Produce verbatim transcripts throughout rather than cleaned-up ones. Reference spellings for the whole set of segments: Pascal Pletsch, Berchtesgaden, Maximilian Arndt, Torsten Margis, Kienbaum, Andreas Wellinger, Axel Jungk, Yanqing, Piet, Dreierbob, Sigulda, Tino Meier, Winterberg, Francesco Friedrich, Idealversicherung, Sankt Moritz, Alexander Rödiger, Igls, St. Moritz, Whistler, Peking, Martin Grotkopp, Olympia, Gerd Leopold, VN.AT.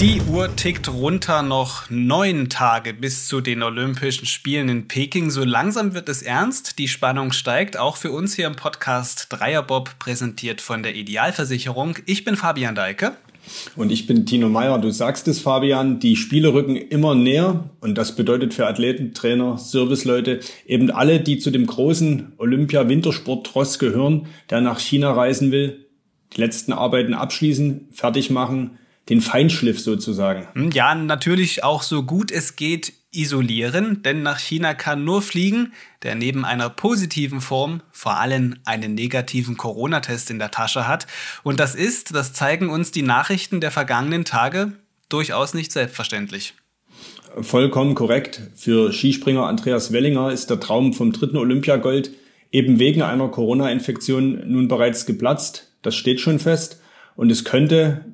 Die Uhr tickt runter, noch neun Tage bis zu den Olympischen Spielen in Peking. So langsam wird es ernst, die Spannung steigt, auch für uns hier im Podcast Dreierbob, präsentiert von der Idealversicherung. Ich bin Fabian Deicke. Und ich bin Tino Meier. Du sagst es, Fabian, die Spiele rücken immer näher und das bedeutet für Athleten, Trainer, Serviceleute, eben alle, die zu dem großen Olympia-Wintersport-Tross gehören, der nach China reisen will, die letzten Arbeiten abschließen, fertig machen, den Feinschliff sozusagen. Ja, natürlich auch so gut es geht isolieren, denn nach China kann nur fliegen, der neben einer positiven Form vor allem einen negativen Corona-Test in der Tasche hat. Und das ist, das zeigen uns die Nachrichten der vergangenen Tage, durchaus nicht selbstverständlich. Vollkommen korrekt. Für Skispringer Andreas Wellinger ist der Traum vom dritten Olympiagold eben wegen einer Corona-Infektion nun bereits geplatzt. Das steht schon fest. Und es könnte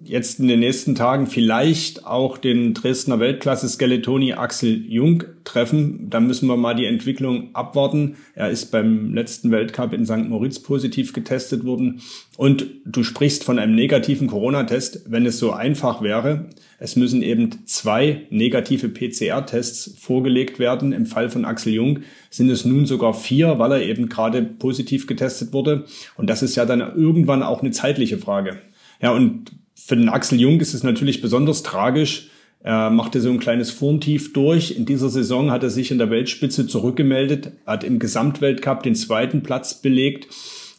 jetzt in den nächsten Tagen vielleicht auch den Dresdner Weltklasse-Skeletoni Axel Jungk treffen. Da müssen wir mal die Entwicklung abwarten. Er ist beim letzten Weltcup in Sankt Moritz positiv getestet worden. Und du sprichst von einem negativen Corona-Test, wenn es so einfach wäre. Es müssen eben zwei negative P C R-Tests vorgelegt werden. Im Fall von Axel Jungk sind es nun sogar vier, weil er eben gerade positiv getestet wurde. Und das ist ja dann irgendwann auch eine zeitliche Frage. Ja, und für den Axel Jungk ist es natürlich besonders tragisch. Er machte so ein kleines Formtief durch. In dieser Saison hat er sich in der Weltspitze zurückgemeldet, hat im Gesamtweltcup den zweiten Platz belegt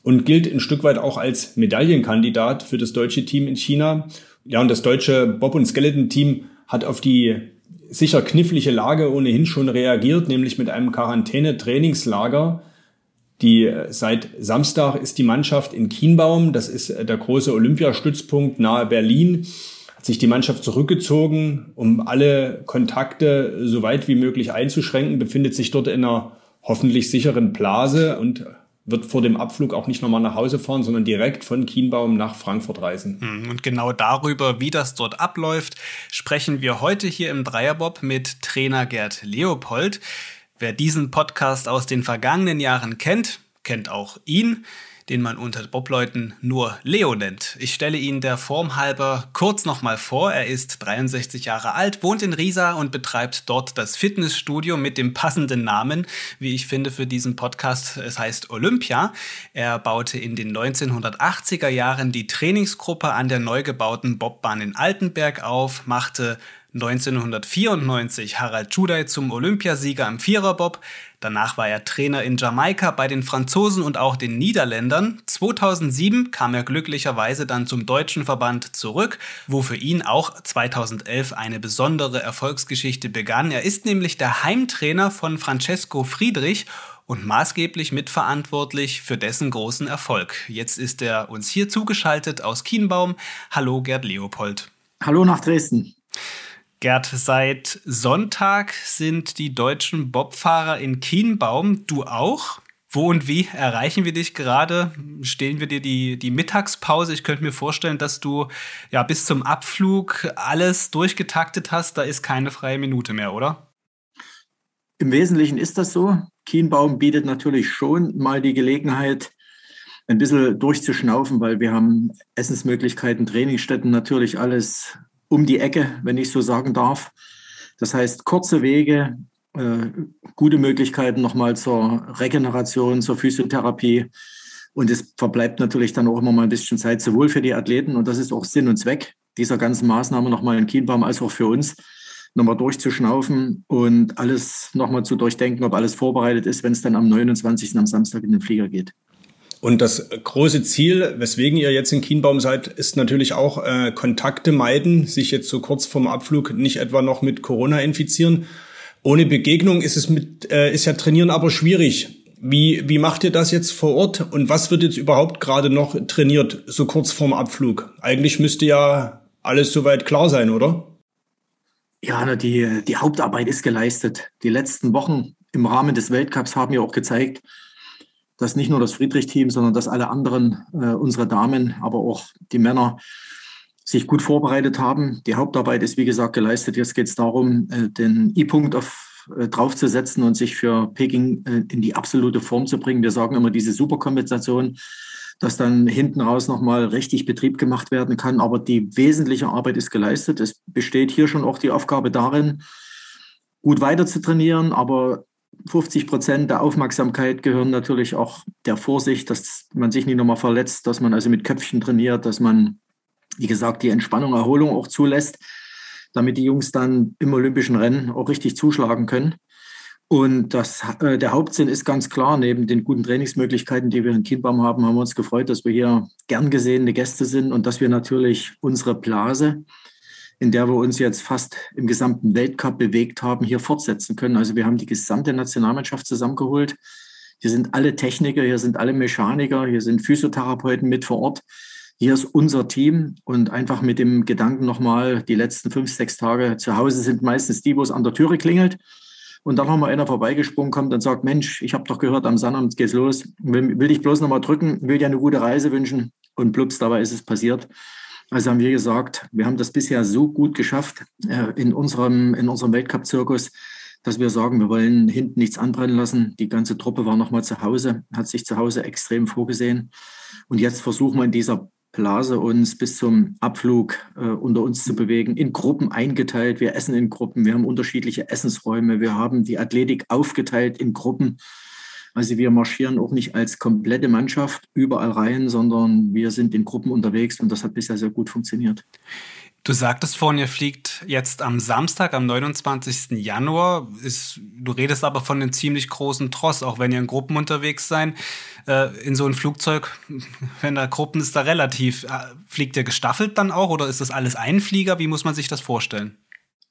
und gilt ein Stück weit auch als Medaillenkandidat für das deutsche Team in China. Ja, und das deutsche Bob- und Skeleton-Team hat auf die sicher knifflige Lage ohnehin schon reagiert, nämlich mit einem Quarantäne-Trainingslager. Die, seit Samstag ist die Mannschaft in Kienbaum, das ist der große Olympiastützpunkt nahe Berlin, hat sich die Mannschaft zurückgezogen, um alle Kontakte so weit wie möglich einzuschränken, befindet sich dort in einer hoffentlich sicheren Blase und wird vor dem Abflug auch nicht nochmal nach Hause fahren, sondern direkt von Kienbaum nach Frankfurt reisen. Und genau darüber, wie das dort abläuft, sprechen wir heute hier im Dreierbob mit Trainer Gerd Leopold. Wer diesen Podcast aus den vergangenen Jahren kennt, kennt auch ihn, den man unter Bobleuten nur Leo nennt. Ich stelle ihn der Form halber kurz nochmal vor. Er ist dreiundsechzig Jahre alt, wohnt in Riesa und betreibt dort das Fitnessstudio mit dem passenden Namen, wie ich finde, für diesen Podcast. Es heißt Olympia. Er baute in den neunzehnhundertachtziger Jahren die Trainingsgruppe an der neu gebauten Bobbahn in Altenberg auf, machte neunzehnhundertvierundneunzig Harald Czudaj zum Olympiasieger im Viererbob. Danach war er Trainer in Jamaika bei den Franzosen und auch den Niederländern. zweitausendsieben kam er glücklicherweise dann zum deutschen Verband zurück, wo für ihn auch zweitausendelf eine besondere Erfolgsgeschichte begann. Er ist nämlich der Heimtrainer von Francesco Friedrich und maßgeblich mitverantwortlich für dessen großen Erfolg. Jetzt ist er uns hier zugeschaltet aus Kienbaum. Hallo Gerd Leopold. Hallo nach Dresden. Gerd, seit Sonntag sind die deutschen Bobfahrer in Kienbaum, du auch. Wo und wie erreichen wir dich gerade? Stehlen wir dir die, die Mittagspause? Ich könnte mir vorstellen, dass du ja bis zum Abflug alles durchgetaktet hast. Da ist keine freie Minute mehr, oder? Im Wesentlichen ist das so. Kienbaum bietet natürlich schon mal die Gelegenheit, ein bisschen durchzuschnaufen, weil wir haben Essensmöglichkeiten, Trainingsstätten, natürlich alles um die Ecke, wenn ich so sagen darf. Das heißt, kurze Wege, äh, gute Möglichkeiten nochmal zur Regeneration, zur Physiotherapie. Und es verbleibt natürlich dann auch immer mal ein bisschen Zeit, sowohl für die Athleten, und das ist auch Sinn und Zweck dieser ganzen Maßnahme nochmal in Kienbaum, als auch für uns, nochmal durchzuschnaufen und alles nochmal zu durchdenken, ob alles vorbereitet ist, wenn es dann am neunundzwanzigsten am Samstag in den Flieger geht. Und das große Ziel, weswegen ihr jetzt in Kienbaum seid, ist natürlich auch äh, Kontakte meiden, sich jetzt so kurz vorm Abflug nicht etwa noch mit Corona infizieren. Ohne Begegnung ist es mit äh, ist ja Trainieren aber schwierig. Wie wie macht ihr das jetzt vor Ort und was wird jetzt überhaupt gerade noch trainiert, so kurz vorm Abflug? Eigentlich müsste ja alles soweit klar sein, oder? Ja, na, die die Hauptarbeit ist geleistet. Die letzten Wochen im Rahmen des Weltcups haben ja auch gezeigt, dass nicht nur das Friedrich-Team, sondern dass alle anderen, äh, unsere Damen, aber auch die Männer, sich gut vorbereitet haben. Die Hauptarbeit ist, wie gesagt, geleistet. Jetzt geht es darum, äh, den I-Punkt auf, äh, draufzusetzen und sich für Peking äh, in die absolute Form zu bringen. Wir sagen immer diese Superkompensation, dass dann hinten raus nochmal richtig Betrieb gemacht werden kann. Aber die wesentliche Arbeit ist geleistet. Es besteht hier schon auch die Aufgabe darin, gut weiter zu trainieren, aber fünfzig Prozent der Aufmerksamkeit gehören natürlich auch der Vorsicht, dass man sich nicht nochmal verletzt, dass man also mit Köpfchen trainiert, dass man, wie gesagt, die Entspannung, Erholung auch zulässt, damit die Jungs dann im olympischen Rennen auch richtig zuschlagen können. Und das, äh, der Hauptsinn ist ganz klar, neben den guten Trainingsmöglichkeiten, die wir in Kienbaum haben, haben wir uns gefreut, dass wir hier gern gesehene Gäste sind und dass wir natürlich unsere Blase, in der wir uns jetzt fast im gesamten Weltcup bewegt haben, hier fortsetzen können. Also wir haben die gesamte Nationalmannschaft zusammengeholt. Hier sind alle Techniker, hier sind alle Mechaniker, hier sind Physiotherapeuten mit vor Ort. Hier ist unser Team und einfach mit dem Gedanken nochmal, die letzten fünf, sechs Tage zu Hause sind meistens die, wo es an der Türe klingelt. Und dann haben wir einer vorbeigesprungen, kommt und sagt, Mensch, ich habe doch gehört, am Sonnabend geht's los. Will, will dich bloß nochmal drücken, will dir eine gute Reise wünschen. Und plups, dabei ist es passiert. Also haben wir gesagt, wir haben das bisher so gut geschafft äh, in unserem, in unserem Weltcup-Zirkus, dass wir sagen, wir wollen hinten nichts anbrennen lassen. Die ganze Truppe war nochmal zu Hause, hat sich zu Hause extrem vorgesehen. Und jetzt versuchen wir in dieser Blase uns bis zum Abflug äh, unter uns zu bewegen, in Gruppen eingeteilt. Wir essen in Gruppen, wir haben unterschiedliche Essensräume, wir haben die Athletik aufgeteilt in Gruppen. Also wir marschieren auch nicht als komplette Mannschaft überall rein, sondern wir sind in Gruppen unterwegs und das hat bisher sehr gut funktioniert. Du sagtest vorhin, ihr fliegt jetzt am Samstag, am neunundzwanzigsten Januar. Ist, du redest aber von einem ziemlich großen Tross, auch wenn ihr in Gruppen unterwegs seid. Äh, in so einem Flugzeug, wenn da Gruppen ist, da relativ. Fliegt ihr gestaffelt dann auch oder ist das alles ein Flieger? Wie muss man sich das vorstellen?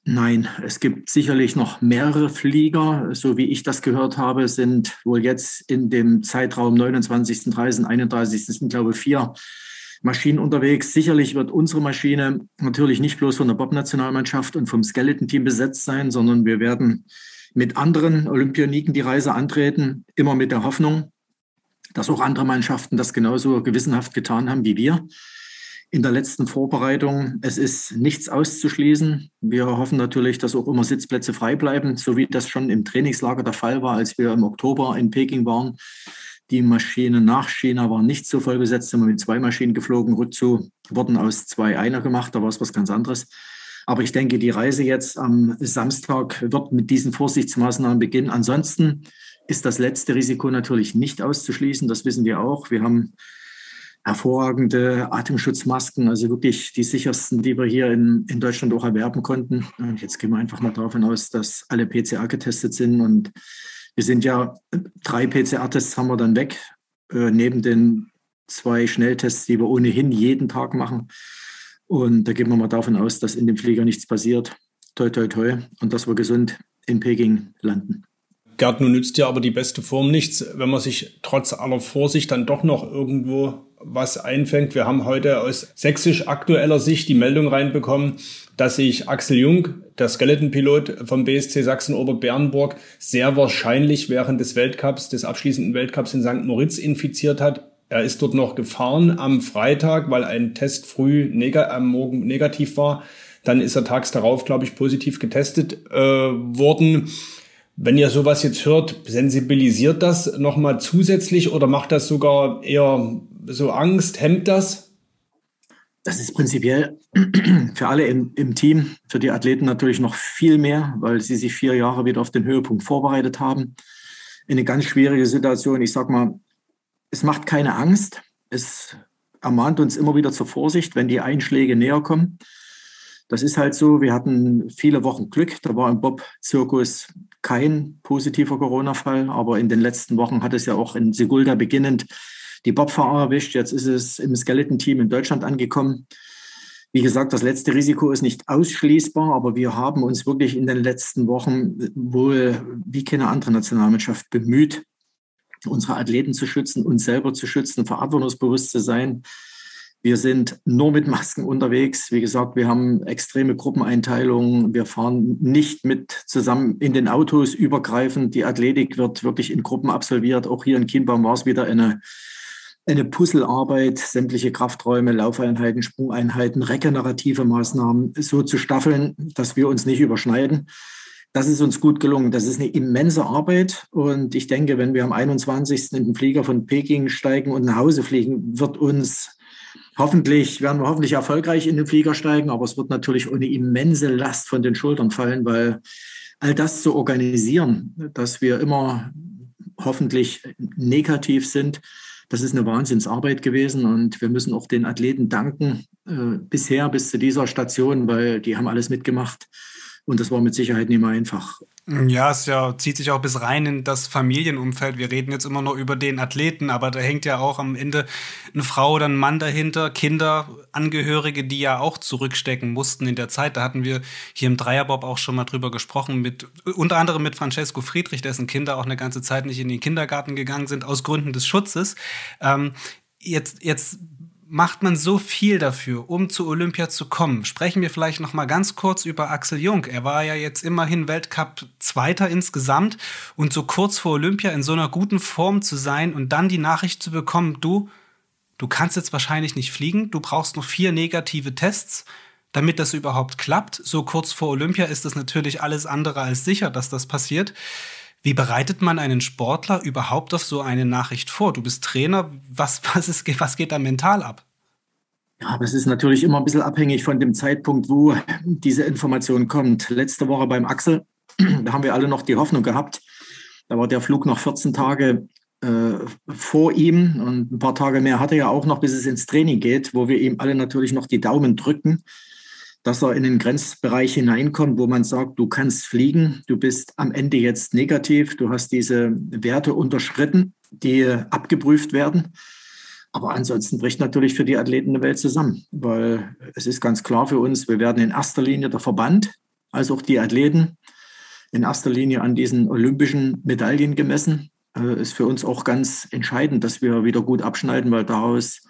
Nein, es gibt sicherlich noch mehrere Flieger. So wie ich das gehört habe, sind wohl jetzt in dem Zeitraum neunundzwanzigsten, dreißigsten, einunddreißigsten sind, glaube ich, vier Maschinen unterwegs. Sicherlich wird unsere Maschine natürlich nicht bloß von der Bob-Nationalmannschaft und vom Skeleton-Team besetzt sein, sondern wir werden mit anderen Olympioniken die Reise antreten, immer mit der Hoffnung, dass auch andere Mannschaften das genauso gewissenhaft getan haben wie wir. In der letzten Vorbereitung, es ist nichts auszuschließen. Wir hoffen natürlich, dass auch immer Sitzplätze frei bleiben, so wie das schon im Trainingslager der Fall war, als wir im Oktober in Peking waren. Die Maschine nach China war nicht so voll besetzt, sind wir mit zwei Maschinen geflogen, rückzu wurden aus zwei einer gemacht, da war es was ganz anderes. Aber ich denke, die Reise jetzt am Samstag wird mit diesen Vorsichtsmaßnahmen beginnen. Ansonsten ist das letzte Risiko natürlich nicht auszuschließen, das wissen wir auch. Wir haben hervorragende Atemschutzmasken, also wirklich die sichersten, die wir hier in, in Deutschland auch erwerben konnten. Und jetzt gehen wir einfach mal davon aus, dass alle P C R getestet sind. Und wir sind ja, drei P C R-Tests haben wir dann weg, äh, neben den zwei Schnelltests, die wir ohnehin jeden Tag machen. Und da gehen wir mal davon aus, dass in dem Flieger nichts passiert. Toi, toi, toi. Und dass wir gesund in Peking landen. Gerd, nun nützt ja aber die beste Form nichts, wenn man sich trotz aller Vorsicht dann doch noch irgendwo was einfängt. Wir haben heute aus sächsisch aktueller Sicht die Meldung reinbekommen, dass sich Axel Jungk, der Skeleton-Pilot vom B S C Sachsen-Ober-Bernburg, sehr wahrscheinlich während des Weltcups, des abschließenden Weltcups in Sankt Moritz infiziert hat. Er ist dort noch gefahren am Freitag, weil ein Test früh neg- am Morgen negativ war. Dann ist er tags darauf, glaube ich, positiv getestet äh, worden. Wenn ihr sowas jetzt hört, sensibilisiert das nochmal zusätzlich oder macht das sogar eher so Angst? Hemmt das? Das ist prinzipiell für alle im, im Team, für die Athleten natürlich noch viel mehr, weil sie sich vier Jahre wieder auf den Höhepunkt vorbereitet haben. In eine ganz schwierige Situation. Ich sag mal, es macht keine Angst. Es ermahnt uns immer wieder zur Vorsicht, wenn die Einschläge näher kommen. Das ist halt so, wir hatten viele Wochen Glück. Da war im Bob-Zirkus kein positiver Corona-Fall, aber in den letzten Wochen hat es ja auch in Sigulda beginnend die Bobfahrer erwischt. Jetzt ist es im Skeleton-Team in Deutschland angekommen. Wie gesagt, das letzte Risiko ist nicht ausschließbar, aber wir haben uns wirklich in den letzten Wochen wohl wie keine andere Nationalmannschaft bemüht, unsere Athleten zu schützen, uns selber zu schützen, verantwortungsbewusst zu sein. Wir sind nur mit Masken unterwegs. Wie gesagt, wir haben extreme Gruppeneinteilungen. Wir fahren nicht mit zusammen in den Autos übergreifend. Die Athletik wird wirklich in Gruppen absolviert. Auch hier in Kienbaum war es wieder eine, eine Puzzlearbeit. Sämtliche Krafträume, Laufeinheiten, Sprungeinheiten, regenerative Maßnahmen so zu staffeln, dass wir uns nicht überschneiden. Das ist uns gut gelungen. Das ist eine immense Arbeit. Und ich denke, wenn wir am einundzwanzigsten in den Flieger von Peking steigen und nach Hause fliegen, wird uns hoffentlich, werden wir hoffentlich erfolgreich in den Flieger steigen. Aber es wird natürlich eine immense Last von den Schultern fallen, weil all das zu organisieren, dass wir immer hoffentlich negativ sind, das ist eine Wahnsinnsarbeit gewesen. Und wir müssen auch den Athleten danken, äh, bisher bis zu dieser Station, weil die haben alles mitgemacht. Und das war mit Sicherheit nicht mehr einfach. Ja, es ja, zieht sich auch bis rein in das Familienumfeld. Wir reden jetzt immer nur über den Athleten, aber da hängt ja auch am Ende eine Frau oder ein Mann dahinter, Kinder, Angehörige, die ja auch zurückstecken mussten in der Zeit. Da hatten wir hier im Dreierbob auch schon mal drüber gesprochen, mit, unter anderem mit Francesco Friedrich, dessen Kinder auch eine ganze Zeit nicht in den Kindergarten gegangen sind, aus Gründen des Schutzes. Ähm, jetzt jetzt macht man so viel dafür, um zu Olympia zu kommen. Sprechen wir vielleicht noch mal ganz kurz über Axel Jungk. Er war ja jetzt immerhin Weltcup-Zweiter insgesamt. Und so kurz vor Olympia in so einer guten Form zu sein und dann die Nachricht zu bekommen, du, du kannst jetzt wahrscheinlich nicht fliegen, du brauchst noch vier negative Tests, damit das überhaupt klappt. So kurz vor Olympia ist das natürlich alles andere als sicher, dass das passiert. Wie bereitet man einen Sportler überhaupt auf so eine Nachricht vor? Du bist Trainer, was, was, ist, was geht da mental ab? Ja, das ist natürlich immer ein bisschen abhängig von dem Zeitpunkt, wo diese Information kommt. Letzte Woche beim Axel, da haben wir alle noch die Hoffnung gehabt. Da war der Flug noch vierzehn Tage äh, vor ihm und ein paar Tage mehr hat er ja auch noch, bis es ins Training geht, wo wir ihm alle natürlich noch die Daumen drücken, dass er in den Grenzbereich hineinkommt, wo man sagt, du kannst fliegen, du bist am Ende jetzt negativ, du hast diese Werte unterschritten, die abgeprüft werden. Aber ansonsten bricht natürlich für die Athleten eine Welt zusammen, weil es ist ganz klar für uns, wir werden in erster Linie der Verband, als auch die Athleten, in erster Linie an diesen olympischen Medaillen gemessen. Also ist für uns auch ganz entscheidend, dass wir wieder gut abschneiden, weil daraus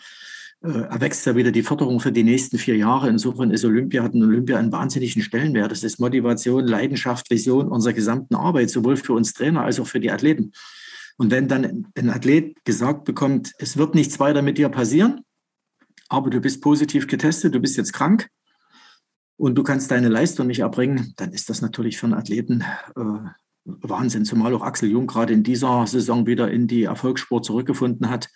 erwächst ja wieder die Förderung für die nächsten vier Jahre. Insofern ist Olympia, hat ein Olympia einen wahnsinnigen Stellenwert. Das ist Motivation, Leidenschaft, Vision unserer gesamten Arbeit, sowohl für uns Trainer als auch für die Athleten. Und wenn dann ein Athlet gesagt bekommt, es wird nichts weiter mit dir passieren, aber du bist positiv getestet, du bist jetzt krank und du kannst deine Leistung nicht erbringen, dann ist das natürlich für einen Athleten äh, Wahnsinn. Zumal auch Axel Jungk gerade in dieser Saison wieder in die Erfolgsspur zurückgefunden hat.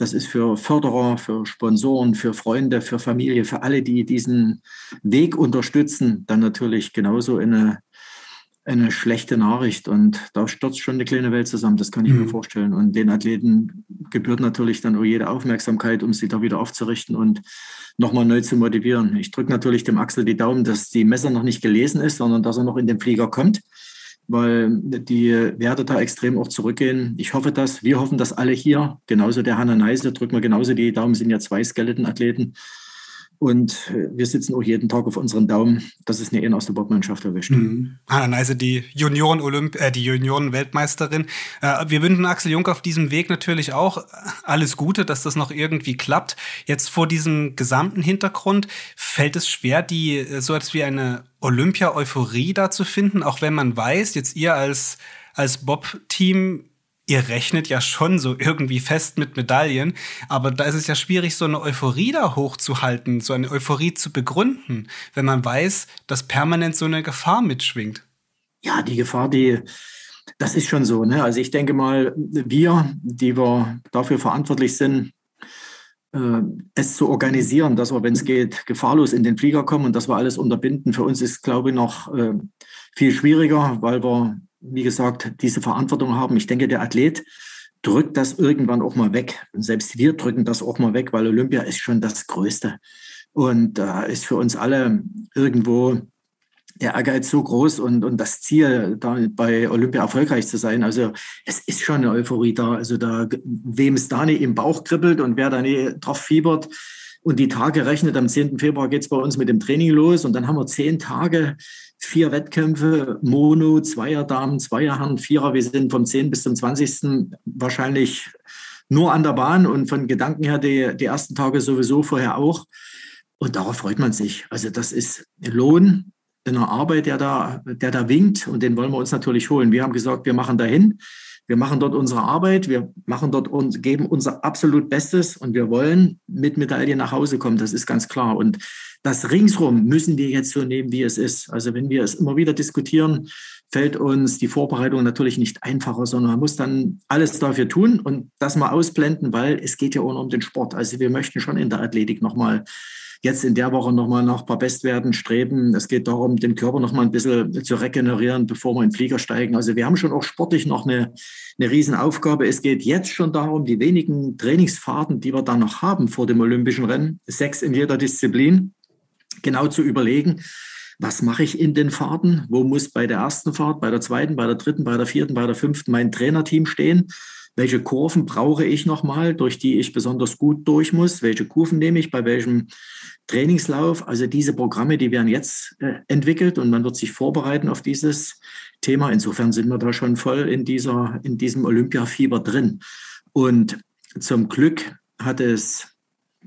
Das ist für Förderer, für Sponsoren, für Freunde, für Familie, für alle, die diesen Weg unterstützen, dann natürlich genauso eine, eine schlechte Nachricht. Und da stürzt schon eine kleine Welt zusammen, das kann ich mhm. mir vorstellen. Und den Athleten gebührt natürlich dann auch jede Aufmerksamkeit, um sie da wieder aufzurichten und nochmal neu zu motivieren. Ich drücke natürlich dem Axel die Daumen, dass die Messe noch nicht gelesen ist, sondern dass er noch in den Flieger kommt, weil die Werte da extrem auch zurückgehen. Ich hoffe das, wir hoffen das alle hier, genauso der Hanna Neise, drücken wir genauso die Daumen, sind ja zwei Skeleton-Athleten und wir sitzen auch jeden Tag auf unseren Daumen, dass es eine Ehen aus der Bobmannschaft erwischt. Mhm. Hanna Neise, die Junioren-Olymp- äh, die Junioren-Weltmeisterin. Äh, wir wünschen Axel Jungk auf diesem Weg natürlich auch alles Gute, dass das noch irgendwie klappt. Jetzt vor diesem gesamten Hintergrund fällt es schwer, die so etwas wie eine Olympia-Euphorie da zu finden, auch wenn man weiß, jetzt ihr als, als Bob-Team, ihr rechnet ja schon so irgendwie fest mit Medaillen, aber da ist es ja schwierig, so eine Euphorie da hochzuhalten, so eine Euphorie zu begründen, wenn man weiß, dass permanent so eine Gefahr mitschwingt. Ja, die Gefahr, die, das ist schon so, ne? Also ich denke mal, wir, die wir dafür verantwortlich sind, es zu organisieren, dass wir, wenn es geht, gefahrlos in den Flieger kommen und dass wir alles unterbinden. Für uns ist, glaube ich, noch äh, viel schwieriger, weil wir, wie gesagt, diese Verantwortung haben. Ich denke, der Athlet drückt das irgendwann auch mal weg. Und selbst wir drücken das auch mal weg, weil Olympia ist schon das Größte. Und da äh, ist für uns alle irgendwo der Ehrgeiz so groß und, und das Ziel, da bei Olympia erfolgreich zu sein. Also es ist schon eine Euphorie da. Also da, wem es da nicht im Bauch kribbelt und wer da nicht drauf fiebert und die Tage rechnet, am zehnten Februar geht es bei uns mit dem Training los und dann haben wir zehn Tage, vier Wettkämpfe, Mono, Zweierdamen, Zweierherren, Vierer. Wir sind vom zehnten bis zum zwanzigsten wahrscheinlich nur an der Bahn und von Gedanken her die, die ersten Tage sowieso, vorher auch. Und darauf freut man sich. Also das ist Lohn einer Arbeit, der da, der da winkt und den wollen wir uns natürlich holen. Wir haben gesagt, wir machen dahin. Wir machen dort unsere Arbeit, wir machen dort und geben unser absolut Bestes und wir wollen mit Medaille nach Hause kommen, das ist ganz klar. Und das ringsrum müssen wir jetzt so nehmen, wie es ist. Also wenn wir es immer wieder diskutieren, fällt uns die Vorbereitung natürlich nicht einfacher, sondern man muss dann alles dafür tun und das mal ausblenden, weil es geht ja auch um den Sport. Also wir möchten schon in der Athletik nochmal jetzt in der Woche nochmal nach ein paar Bestwerten streben. Es geht darum, den Körper nochmal ein bisschen zu regenerieren, bevor wir in den Flieger steigen. Also wir haben schon auch sportlich noch eine, eine Riesenaufgabe. Es geht jetzt schon darum, die wenigen Trainingsfahrten, die wir dann noch haben vor dem Olympischen Rennen, sechs in jeder Disziplin, genau zu überlegen, was mache ich in den Fahrten? Wo muss bei der ersten Fahrt, bei der zweiten, bei der dritten, bei der vierten, bei der fünften mein Trainerteam stehen? Welche Kurven brauche ich nochmal, durch die ich besonders gut durch muss? Welche Kurven nehme ich bei welchem Trainingslauf? Also diese Programme, die werden jetzt äh, entwickelt und man wird sich vorbereiten auf dieses Thema. Insofern sind wir da schon voll in, dieser, in diesem Olympiafieber drin. Und zum Glück hat es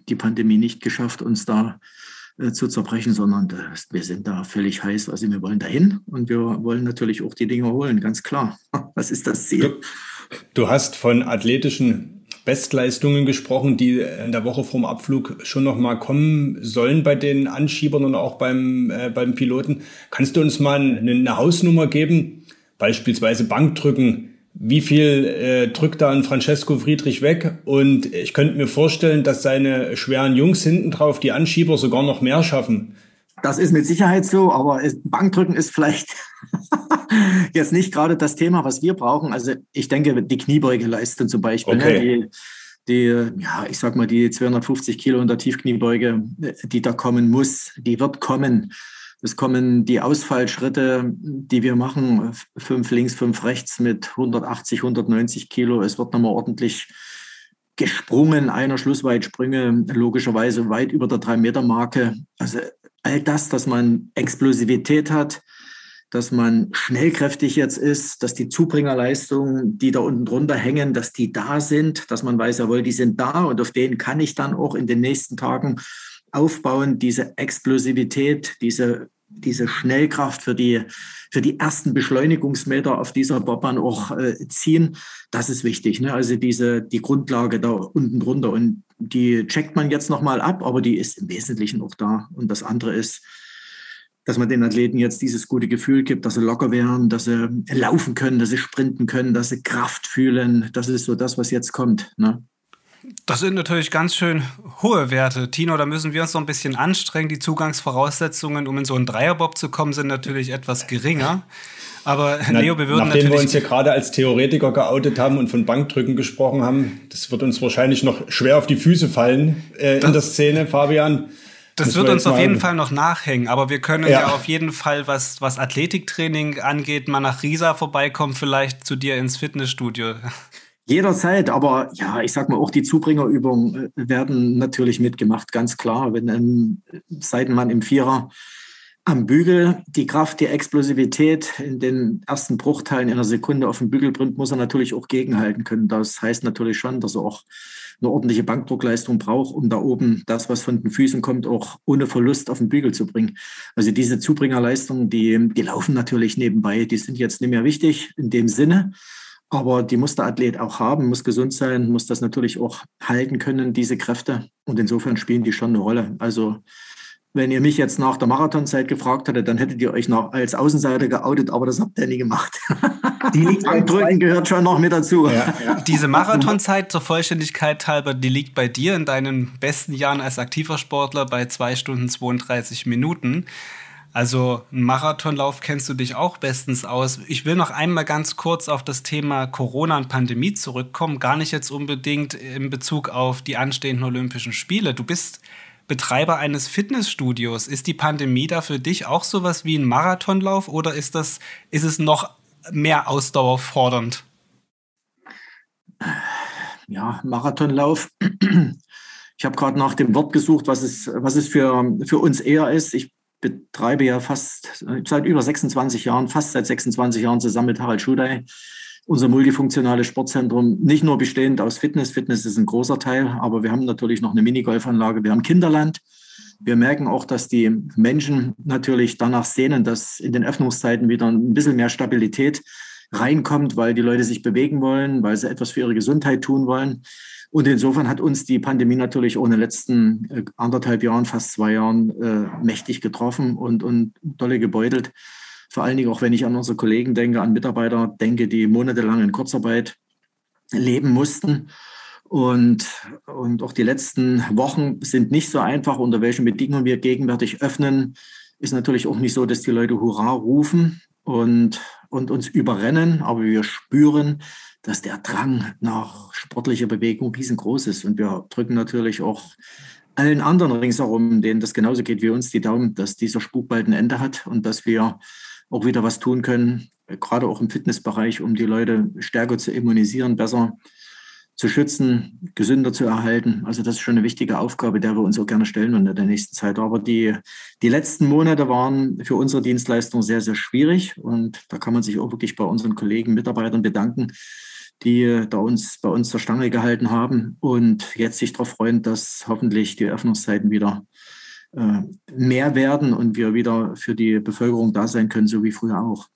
die Pandemie nicht geschafft, uns da äh, zu zerbrechen, sondern das, wir sind da völlig heiß. Also wir wollen dahin und wir wollen natürlich auch die Dinge holen, ganz klar. Das ist das Ziel. Du hast von athletischen Bestleistungen gesprochen, die in der Woche vorm Abflug schon nochmal kommen sollen bei den Anschiebern und auch beim, äh, beim Piloten. Kannst du uns mal eine, eine Hausnummer geben, beispielsweise Bankdrücken? Wie viel äh, drückt da ein Francesco Friedrich weg? Und ich könnte mir vorstellen, dass seine schweren Jungs hinten drauf, die Anschieber, sogar noch mehr schaffen. Das ist mit Sicherheit so, aber Bankdrücken ist vielleicht jetzt nicht gerade das Thema, was wir brauchen. Also ich denke, die Kniebeugeleistung zum Beispiel, okay. die, die, ja, ich sag mal, die zweihundertfünfzig Kilo in der Tiefkniebeuge, die da kommen muss, die wird kommen. Es kommen die Ausfallschritte, die wir machen, fünf links, fünf rechts mit hundertachtzig, hundertneunzig Kilo. Es wird nochmal ordentlich gesprungen, einer Schlussweitsprünge, logischerweise weit über der drei Meter Marke. Also all das, dass man Explosivität hat, dass man schnellkräftig jetzt ist, dass die Zubringerleistungen, die da unten drunter hängen, dass die da sind, dass man weiß, jawohl, die sind da und auf denen kann ich dann auch in den nächsten Tagen aufbauen, diese Explosivität, diese, diese Schnellkraft für die, für die ersten Beschleunigungsmeter auf dieser Bobbahn auch äh, ziehen. Das ist wichtig, ne? Also diese, die Grundlage da unten drunter und die checkt man jetzt nochmal ab, aber die ist im Wesentlichen auch da. Und das andere ist, dass man den Athleten jetzt dieses gute Gefühl gibt, dass sie locker werden, dass sie laufen können, dass sie sprinten können, dass sie Kraft fühlen. Das ist so das, was jetzt kommt, ne? Das sind natürlich ganz schön hohe Werte. Tino, da müssen wir uns noch ein bisschen anstrengen. Die Zugangsvoraussetzungen, um in so einen Dreierbob zu kommen, sind natürlich etwas geringer. Aber Na, Leo, wir würden nachdem natürlich... Nachdem wir uns hier gerade als Theoretiker geoutet haben und von Bankdrücken gesprochen haben, das wird uns wahrscheinlich noch schwer auf die Füße fallen äh, in das, der Szene, Fabian. Das wird uns auf jeden Fall noch nachhängen, aber wir können ja, ja auf jeden Fall, was, was Athletiktraining angeht, mal nach Riesa vorbeikommen, vielleicht zu dir ins Fitnessstudio. Jederzeit, aber ja, ich sag mal, auch die Zubringerübungen werden natürlich mitgemacht, ganz klar. Wenn ein Seitenmann im Vierer am Bügel die Kraft, die Explosivität in den ersten Bruchteilen in einer Sekunde auf den Bügel bringt, muss er natürlich auch gegenhalten können. Das heißt natürlich schon, dass er auch eine ordentliche Bankdruckleistung braucht, um da oben das, was von den Füßen kommt, auch ohne Verlust auf den Bügel zu bringen. Also diese Zubringerleistungen, die, die laufen natürlich nebenbei, die sind jetzt nicht mehr wichtig in dem Sinne. Aber die muss der Athlet auch haben, muss gesund sein, muss das natürlich auch halten können, diese Kräfte. Und insofern spielen die schon eine Rolle. Also wenn ihr mich jetzt nach der Marathonzeit gefragt hättet, dann hättet ihr euch noch als Außenseiter geoutet, aber das habt ihr nie gemacht. Die Bankdrücken gehört schon noch mit dazu. Ja, ja. Diese Marathonzeit zur Vollständigkeit halber, die liegt bei dir in deinen besten Jahren als aktiver Sportler bei zwei Stunden zweiunddreißig Minuten. Also einen Marathonlauf kennst du dich auch bestens aus. Ich will noch einmal ganz kurz auf das Thema Corona und Pandemie zurückkommen. Gar nicht jetzt unbedingt in Bezug auf die anstehenden Olympischen Spiele. Du bist Betreiber eines Fitnessstudios. Ist die Pandemie da für dich auch sowas wie ein Marathonlauf oder ist das, ist es noch mehr ausdauerfordernd? Ja, Marathonlauf. Ich habe gerade nach dem Wort gesucht, was es, was es für, für uns eher ist. Ich betreibe ja fast seit über sechsundzwanzig Jahren, fast seit sechsundzwanzig Jahren zusammen mit Harald Czudaj unser multifunktionales Sportzentrum, nicht nur bestehend aus Fitness. Fitness ist ein großer Teil, aber wir haben natürlich noch eine Minigolfanlage. Wir haben Kinderland. Wir merken auch, dass die Menschen natürlich danach sehnen, dass in den Öffnungszeiten wieder ein bisschen mehr Stabilität reinkommt, weil die Leute sich bewegen wollen, weil sie etwas für ihre Gesundheit tun wollen. Und insofern hat uns die Pandemie natürlich auch in den letzten anderthalb Jahren, fast zwei Jahren äh, mächtig getroffen und, und dolle gebeutelt. Vor allen Dingen auch, wenn ich an unsere Kollegen denke, an Mitarbeiter denke, die monatelang in Kurzarbeit leben mussten. Und, und auch die letzten Wochen sind nicht so einfach, unter welchen Bedingungen wir gegenwärtig öffnen. Ist natürlich auch nicht so, dass die Leute Hurra rufen und, und uns überrennen. Aber wir spüren, dass der Drang nach sportlicher Bewegung riesengroß ist. Und wir drücken natürlich auch allen anderen ringsherum, denen das genauso geht wie uns, die Daumen, dass dieser Spuk bald ein Ende hat und dass wir auch wieder was tun können, gerade auch im Fitnessbereich, um die Leute stärker zu immunisieren, besser zu schützen, gesünder zu erhalten. Also das ist schon eine wichtige Aufgabe, der wir uns auch gerne stellen in der nächsten Zeit. Aber die, die letzten Monate waren für unsere Dienstleistung sehr, sehr schwierig. Und da kann man sich auch wirklich bei unseren Kollegen, Mitarbeitern bedanken, die da uns bei uns zur Stange gehalten haben und jetzt sich darauf freuen, dass hoffentlich die Öffnungszeiten wieder äh, mehr werden und wir wieder für die Bevölkerung da sein können, so wie früher auch.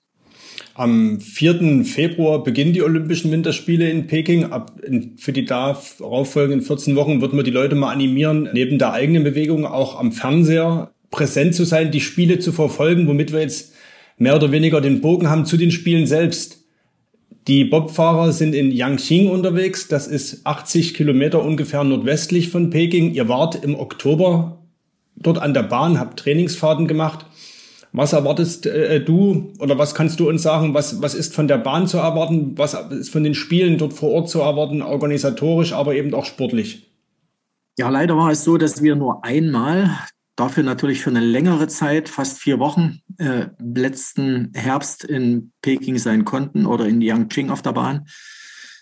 Am vierten Februar beginnen die Olympischen Winterspiele in Peking. Ab in, für die darauffolgenden vierzehn Wochen wird man die Leute mal animieren, neben der eigenen Bewegung auch am Fernseher präsent zu sein, die Spiele zu verfolgen, womit wir jetzt mehr oder weniger den Bogen haben zu den Spielen selbst. Die Bobfahrer sind in Yanqing unterwegs. Das ist achtzig Kilometer ungefähr nordwestlich von Peking. Ihr wart im Oktober dort an der Bahn, habt Trainingsfahrten gemacht. Was erwartest äh, du oder was kannst du uns sagen? Was, was ist von der Bahn zu erwarten? Was ist von den Spielen dort vor Ort zu erwarten, organisatorisch, aber eben auch sportlich? Ja, leider war es so, dass wir nur einmal, dafür natürlich für eine längere Zeit, fast vier Wochen, äh, letzten Herbst in Peking sein konnten oder in Yanqing auf der Bahn.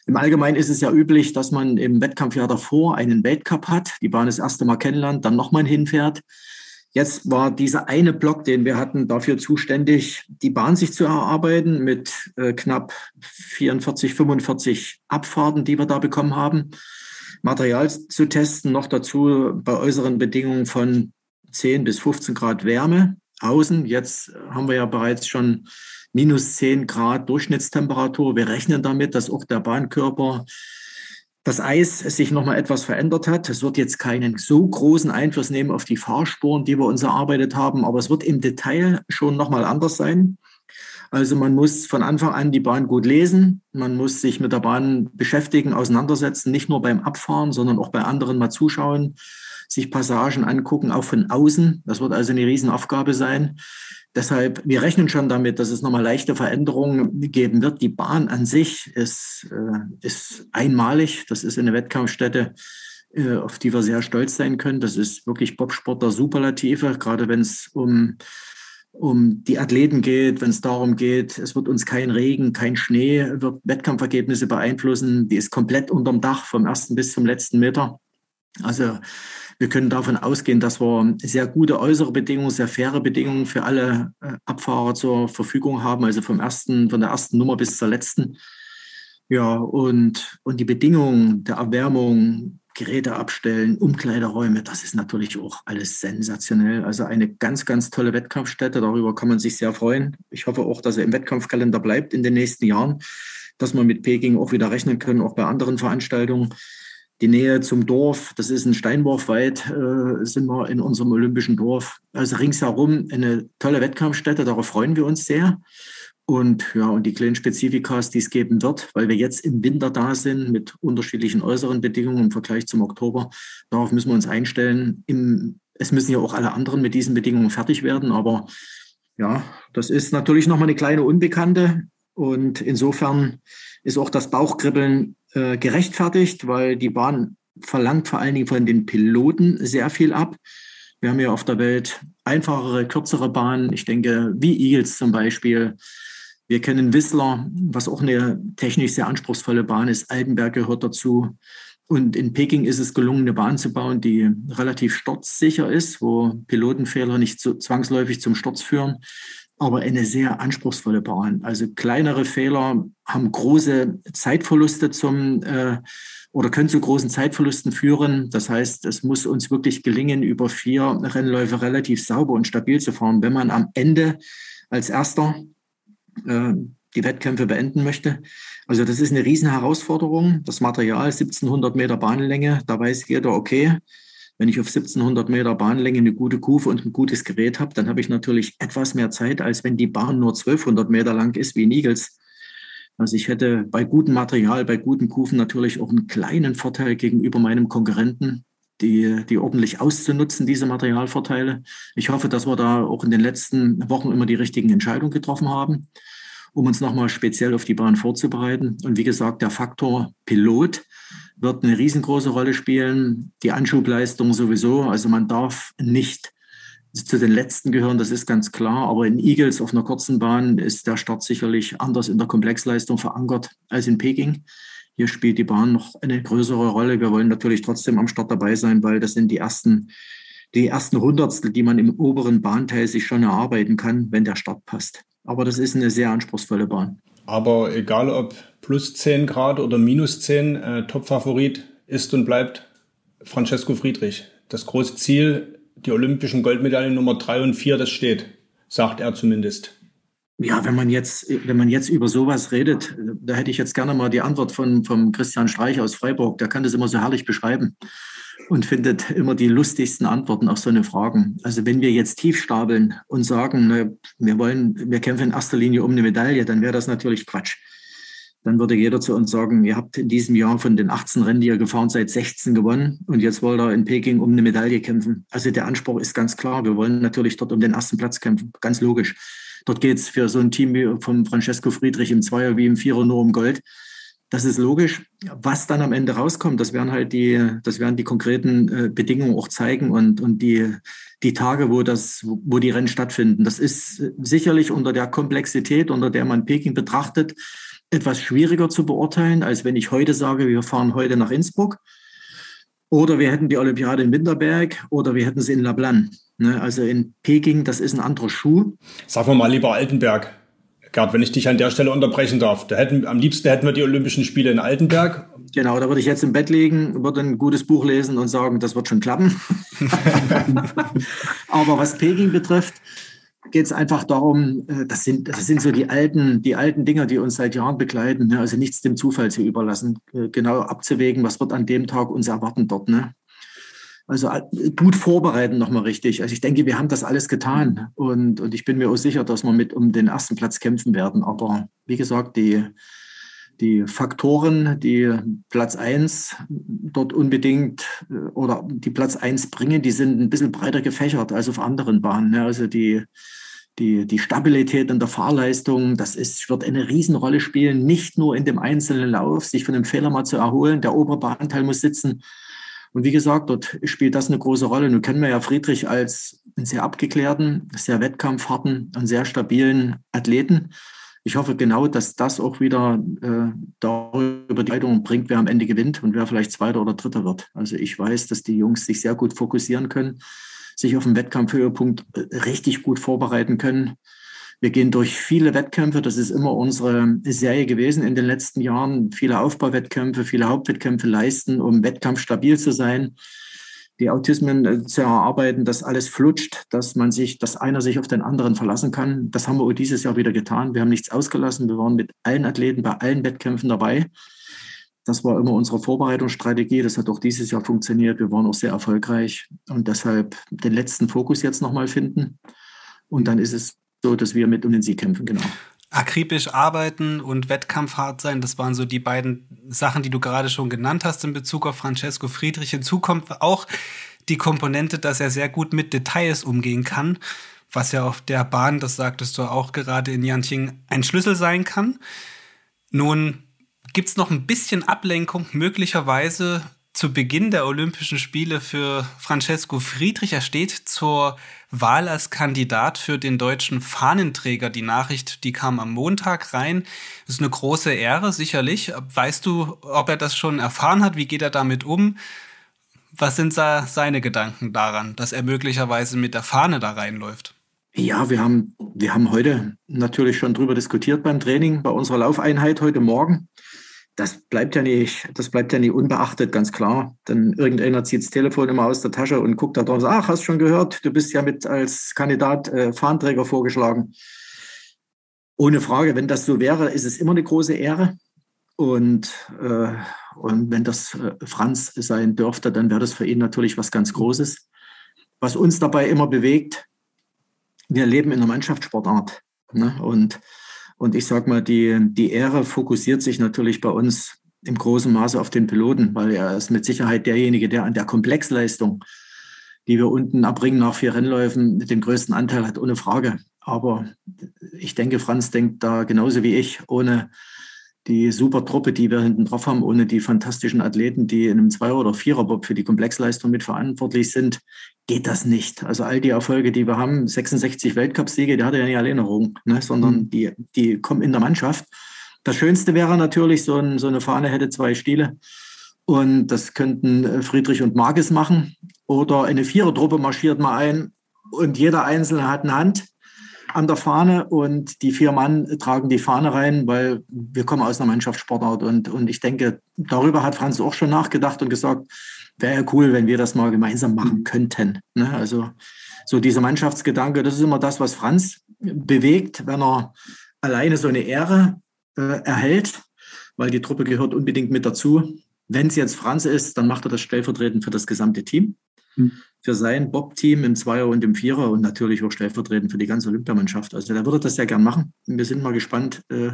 Im Allgemeinen ist es ja üblich, dass man im Wettkampfjahr davor einen Weltcup hat, die Bahn das erste Mal kennenlernt, dann nochmal hinfährt. Jetzt war dieser eine Block, den wir hatten, dafür zuständig, die Bahn sich zu erarbeiten mit äh, knapp vierundvierzig, fünfundvierzig Abfahrten, die wir da bekommen haben. Material zu testen, noch dazu bei äußeren Bedingungen von zehn bis fünfzehn Grad Wärme außen. Jetzt haben wir ja bereits schon minus zehn Grad Durchschnittstemperatur. Wir rechnen damit, dass auch der Bahnkörper, das Eis sich nochmal etwas verändert hat. Es wird jetzt keinen so großen Einfluss nehmen auf die Fahrspuren, die wir uns erarbeitet haben, aber es wird im Detail schon nochmal anders sein. Also man muss von Anfang an die Bahn gut lesen, man muss sich mit der Bahn beschäftigen, auseinandersetzen, nicht nur beim Abfahren, sondern auch bei anderen mal zuschauen, sich Passagen angucken, auch von außen. Das wird also eine Riesenaufgabe sein. Deshalb, wir rechnen schon damit, dass es nochmal leichte Veränderungen geben wird. Die Bahn an sich ist, äh, ist einmalig. Das ist eine Wettkampfstätte, äh, auf die wir sehr stolz sein können. Das ist wirklich Bobsport der Superlative, gerade wenn es um, um die Athleten geht, wenn es darum geht, es wird uns kein Regen, kein Schnee, wird Wettkampfergebnisse beeinflussen. Die ist komplett unterm Dach, vom ersten bis zum letzten Meter. Also wir können davon ausgehen, dass wir sehr gute äußere Bedingungen, sehr faire Bedingungen für alle Abfahrer zur Verfügung haben, also vom ersten, von der ersten Nummer bis zur letzten. Ja, und, und die Bedingungen der Erwärmung, Geräte abstellen, Umkleideräume, das ist natürlich auch alles sensationell. Also eine ganz, ganz tolle Wettkampfstätte, darüber kann man sich sehr freuen. Ich hoffe auch, dass er im Wettkampfkalender bleibt in den nächsten Jahren, dass wir mit Peking auch wieder rechnen können, auch bei anderen Veranstaltungen. Die Nähe zum Dorf, das ist ein Steinwurf weit, äh, sind wir in unserem olympischen Dorf. Also ringsherum eine tolle Wettkampfstätte, darauf freuen wir uns sehr. Und ja, und die kleinen Spezifikas, die es geben wird, weil wir jetzt im Winter da sind mit unterschiedlichen äußeren Bedingungen im Vergleich zum Oktober, darauf müssen wir uns einstellen. Im, es müssen ja auch alle anderen mit diesen Bedingungen fertig werden, aber ja, das ist natürlich nochmal eine kleine Unbekannte. Und insofern ist auch das Bauchkribbeln äh, gerechtfertigt, weil die Bahn verlangt vor allen Dingen von den Piloten sehr viel ab. Wir haben ja auf der Welt einfachere, kürzere Bahnen. Ich denke, wie Igls zum Beispiel. Wir kennen Whistler, was auch eine technisch sehr anspruchsvolle Bahn ist. Altenberg gehört dazu. Und in Peking ist es gelungen, eine Bahn zu bauen, die relativ sturzsicher ist, wo Pilotenfehler nicht so zwangsläufig zum Sturz führen. Aber eine sehr anspruchsvolle Bahn. Also kleinere Fehler haben große Zeitverluste zum äh, oder können zu großen Zeitverlusten führen. Das heißt, es muss uns wirklich gelingen, über vier Rennläufe relativ sauber und stabil zu fahren, wenn man am Ende als Erster äh, die Wettkämpfe beenden möchte. Also das ist eine Riesenherausforderung. Das Material siebzehnhundert Meter Bahnlänge, da weiß jeder, okay, wenn ich auf siebzehnhundert Meter Bahnlänge eine gute Kufe und ein gutes Gerät habe, dann habe ich natürlich etwas mehr Zeit, als wenn die Bahn nur zwölfhundert Meter lang ist wie in Igls. Also ich hätte bei gutem Material, bei guten Kufen natürlich auch einen kleinen Vorteil gegenüber meinem Konkurrenten, die, die ordentlich auszunutzen, diese Materialvorteile. Ich hoffe, dass wir da auch in den letzten Wochen immer die richtigen Entscheidungen getroffen haben, um uns nochmal speziell auf die Bahn vorzubereiten. Und wie gesagt, der Faktor Pilot wird eine riesengroße Rolle spielen, die Anschubleistung sowieso. Also man darf nicht zu den Letzten gehören, das ist ganz klar. Aber in Igls auf einer kurzen Bahn ist der Start sicherlich anders in der Komplexleistung verankert als in Peking. Hier spielt die Bahn noch eine größere Rolle. Wir wollen natürlich trotzdem am Start dabei sein, weil das sind die ersten, die ersten Hundertstel, die man im oberen Bahnteil sich schon erarbeiten kann, wenn der Start passt. Aber das ist eine sehr anspruchsvolle Bahn. Aber egal ob plus zehn Grad oder minus zehn, äh, Topfavorit ist und bleibt Francesco Friedrich. Das große Ziel, die olympischen Goldmedaillen Nummer drei und vier, das steht, sagt er zumindest. Ja, wenn man jetzt, wenn man jetzt über sowas redet, da hätte ich jetzt gerne mal die Antwort von, vom Christian Streich aus Freiburg. Der kann das immer so herrlich beschreiben und findet immer die lustigsten Antworten auf so eine Fragen. Also wenn wir jetzt tief stapeln und sagen, ne, wir wollen, wir kämpfen in erster Linie um eine Medaille, dann wäre das natürlich Quatsch. Dann würde jeder zu uns sagen, ihr habt in diesem Jahr von den achtzehn Rennen, die ihr gefahren seid, sechzehn gewonnen und jetzt wollt ihr in Peking um eine Medaille kämpfen. Also der Anspruch ist ganz klar, wir wollen natürlich dort um den ersten Platz kämpfen, ganz logisch. Dort geht es für so ein Team wie von Francesco Friedrich im Zweier wie im Vierer nur um Gold. Das ist logisch. Was dann am Ende rauskommt, das werden halt die, das werden die konkreten Bedingungen auch zeigen und, und die, die Tage, wo, das, wo die Rennen stattfinden. Das ist sicherlich unter der Komplexität, unter der man Peking betrachtet, etwas schwieriger zu beurteilen, als wenn ich heute sage, wir fahren heute nach Innsbruck oder wir hätten die Olympiade in Winterberg oder wir hätten sie in Lapland. Ne, also in Peking, das ist ein anderer Schuh. Sagen wir mal, lieber Altenberg, Gerd, wenn ich dich an der Stelle unterbrechen darf, da hätten, am liebsten hätten wir die Olympischen Spiele in Altenberg. Genau, da würde ich jetzt im Bett liegen, würde ein gutes Buch lesen und sagen, das wird schon klappen. Aber was Peking betrifft, geht es einfach darum, das sind, das sind so die alten, die alten Dinger, die uns seit Jahren begleiten, ne? Also nichts dem Zufall zu überlassen, genau abzuwägen, was wird an dem Tag uns erwarten dort. Ne? Also gut vorbereiten nochmal richtig. Also ich denke, wir haben das alles getan und, und ich bin mir auch sicher, dass wir mit um den ersten Platz kämpfen werden. Aber wie gesagt, die, die Faktoren, die Platz eins dort unbedingt oder die Platz eins bringen, die sind ein bisschen breiter gefächert als auf anderen Bahnen. Also die, die, die Stabilität in der Fahrleistung, das ist, wird eine Riesenrolle spielen, nicht nur in dem einzelnen Lauf, sich von einem Fehler mal zu erholen. Der obere Bahnteil muss sitzen. Und wie gesagt, dort spielt das eine große Rolle. Nun kennen wir ja Friedrich als einen sehr abgeklärten, sehr wettkampfharten und sehr stabilen Athleten. Ich hoffe genau, dass das auch wieder äh, darüber die Leitung bringt, wer am Ende gewinnt und wer vielleicht Zweiter oder Dritter wird. Also ich weiß, dass die Jungs sich sehr gut fokussieren können, sich auf den Wettkampfhöhepunkt richtig gut vorbereiten können. Wir gehen durch viele Wettkämpfe, das ist immer unsere Serie gewesen in den letzten Jahren, viele Aufbauwettkämpfe, viele Hauptwettkämpfe leisten, um wettkampfstabil zu sein, die Autismen zu erarbeiten, dass alles flutscht, dass man sich, dass einer sich auf den anderen verlassen kann. Das haben wir auch dieses Jahr wieder getan. Wir haben nichts ausgelassen, wir waren mit allen Athleten bei allen Wettkämpfen dabei. Das war immer unsere Vorbereitungsstrategie, das hat auch dieses Jahr funktioniert, wir waren auch sehr erfolgreich und deshalb den letzten Fokus jetzt nochmal finden und dann ist es so, dass wir mit um den Sieg kämpfen, genau. Akribisch arbeiten und wettkampfhart sein, das waren so die beiden Sachen, die du gerade schon genannt hast in Bezug auf Francesco Friedrich. Hinzu kommt auch die Komponente, dass er sehr gut mit Details umgehen kann, was ja auf der Bahn, das sagtest du auch gerade in Yanqing, ein Schlüssel sein kann. Nun gibt es noch ein bisschen Ablenkung möglicherweise zu Beginn der Olympischen Spiele für Francesco Friedrich. Er steht zur Wahl als Kandidat für den deutschen Fahnenträger. Die Nachricht, die kam am Montag rein. Ist eine große Ehre, sicherlich. Weißt du, ob er das schon erfahren hat? Wie geht er damit um? Was sind da seine Gedanken daran, dass er möglicherweise mit der Fahne da reinläuft? Ja, wir haben, wir haben heute natürlich schon drüber diskutiert beim Training, bei unserer Laufeinheit heute Morgen. Das bleibt ja nicht, das bleibt ja nicht unbeachtet, ganz klar. Denn irgendeiner zieht das Telefon immer aus der Tasche und guckt da drauf und sagt, ach, hast schon gehört, du bist ja mit als Kandidat äh, Fahnenträger vorgeschlagen. Ohne Frage, wenn das so wäre, ist es immer eine große Ehre. Und, äh, und wenn das äh, Franz sein dürfte, dann wäre das für ihn natürlich was ganz Großes. Was uns dabei immer bewegt, wir leben in einer Mannschaftssportart. Ne? Und, und ich sage mal, die, die Ehre fokussiert sich natürlich bei uns im großen Maße auf den Piloten, weil er ist mit Sicherheit derjenige, der an der Komplexleistung, die wir unten erbringen nach vier Rennläufen, den größten Anteil hat, ohne Frage. Aber ich denke, Franz denkt da genauso wie ich, ohne die super Truppe, die wir hinten drauf haben, ohne die fantastischen Athleten, die in einem Zweier- oder Viererbob für die Komplexleistung mitverantwortlich sind, geht das nicht. Also all die Erfolge, die wir haben, sechsundsechzig Weltcupsiege, die hat er ja nicht alleine errungen, ne? Sondern die, die kommen in der Mannschaft. Das Schönste wäre natürlich, so, ein, so eine Fahne hätte zwei Stiele. Und das könnten Friedrich und Margis machen. Oder eine Vierertruppe marschiert mal ein und jeder Einzelne hat eine Hand an der Fahne und die vier Mann tragen die Fahne rein, weil wir kommen aus einer Mannschaftssportart. Und, und ich denke, darüber hat Franz auch schon nachgedacht und gesagt, wäre ja cool, wenn wir das mal gemeinsam machen könnten. Ne? Also so dieser Mannschaftsgedanke, das ist immer das, was Franz bewegt, wenn er alleine so eine Ehre äh, erhält, weil die Truppe gehört unbedingt mit dazu. Wenn es jetzt Franz ist, dann macht er das stellvertretend für das gesamte Team, für sein Bob-Team im Zweier und im Vierer und natürlich auch stellvertretend für die ganze Olympiamannschaft. Also da würde er das sehr gern machen. Wir sind mal gespannt, äh,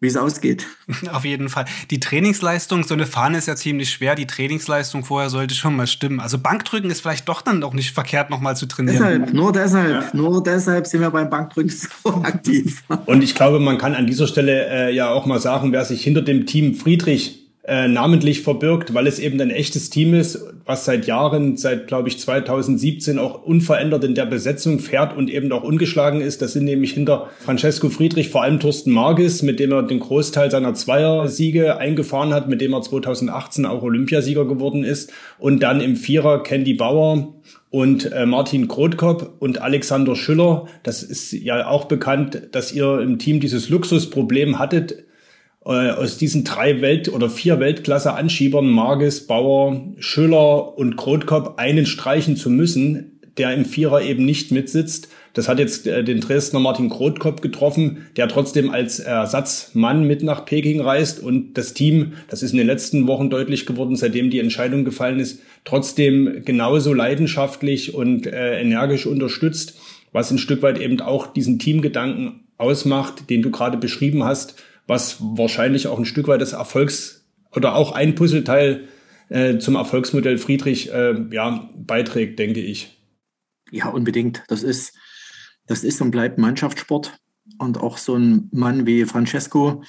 wie es ausgeht. Auf jeden Fall. Die Trainingsleistung, so eine Fahne ist ja ziemlich schwer. Die Trainingsleistung vorher sollte schon mal stimmen. Also Bankdrücken ist vielleicht doch dann auch nicht verkehrt, nochmal zu trainieren. Deshalb, nur deshalb, ja. nur deshalb sind wir beim Bankdrücken so aktiv. Und ich glaube, man kann an dieser Stelle äh, ja auch mal sagen, wer sich hinter dem Team Friedrich Äh, namentlich verbirgt, weil es eben ein echtes Team ist, was seit Jahren, seit glaube ich zweitausendsiebzehn auch unverändert in der Besetzung fährt und eben auch ungeschlagen ist. Das sind nämlich hinter Francesco Friedrich vor allem Torsten Margis, mit dem er den Großteil seiner Zweier-Siege eingefahren hat, mit dem er zweitausendachtzehn auch Olympiasieger geworden ist, und dann im Vierer Candy Bauer und äh, Martin Grotkopp und Alexander Schüller. Das ist ja auch bekannt, dass ihr im Team dieses Luxusproblem hattet, aus diesen drei Welt- oder vier Weltklasse-Anschiebern, Margis, Bauer, Schüller und Grotkopp, einen streichen zu müssen, der im Vierer eben nicht mitsitzt. Das hat jetzt den Dresdner Martin Grotkopp getroffen, der trotzdem als Ersatzmann mit nach Peking reist und das Team, das ist in den letzten Wochen deutlich geworden, seitdem die Entscheidung gefallen ist, trotzdem genauso leidenschaftlich und äh, energisch unterstützt, was ein Stück weit eben auch diesen Teamgedanken ausmacht, den du gerade beschrieben hast, was wahrscheinlich auch ein Stück weit das Erfolgs- oder auch ein Puzzleteil äh, zum Erfolgsmodell Friedrich äh, ja, beiträgt, denke ich. Ja, unbedingt. Das ist, das ist und bleibt Mannschaftssport. Und auch so ein Mann wie Francesco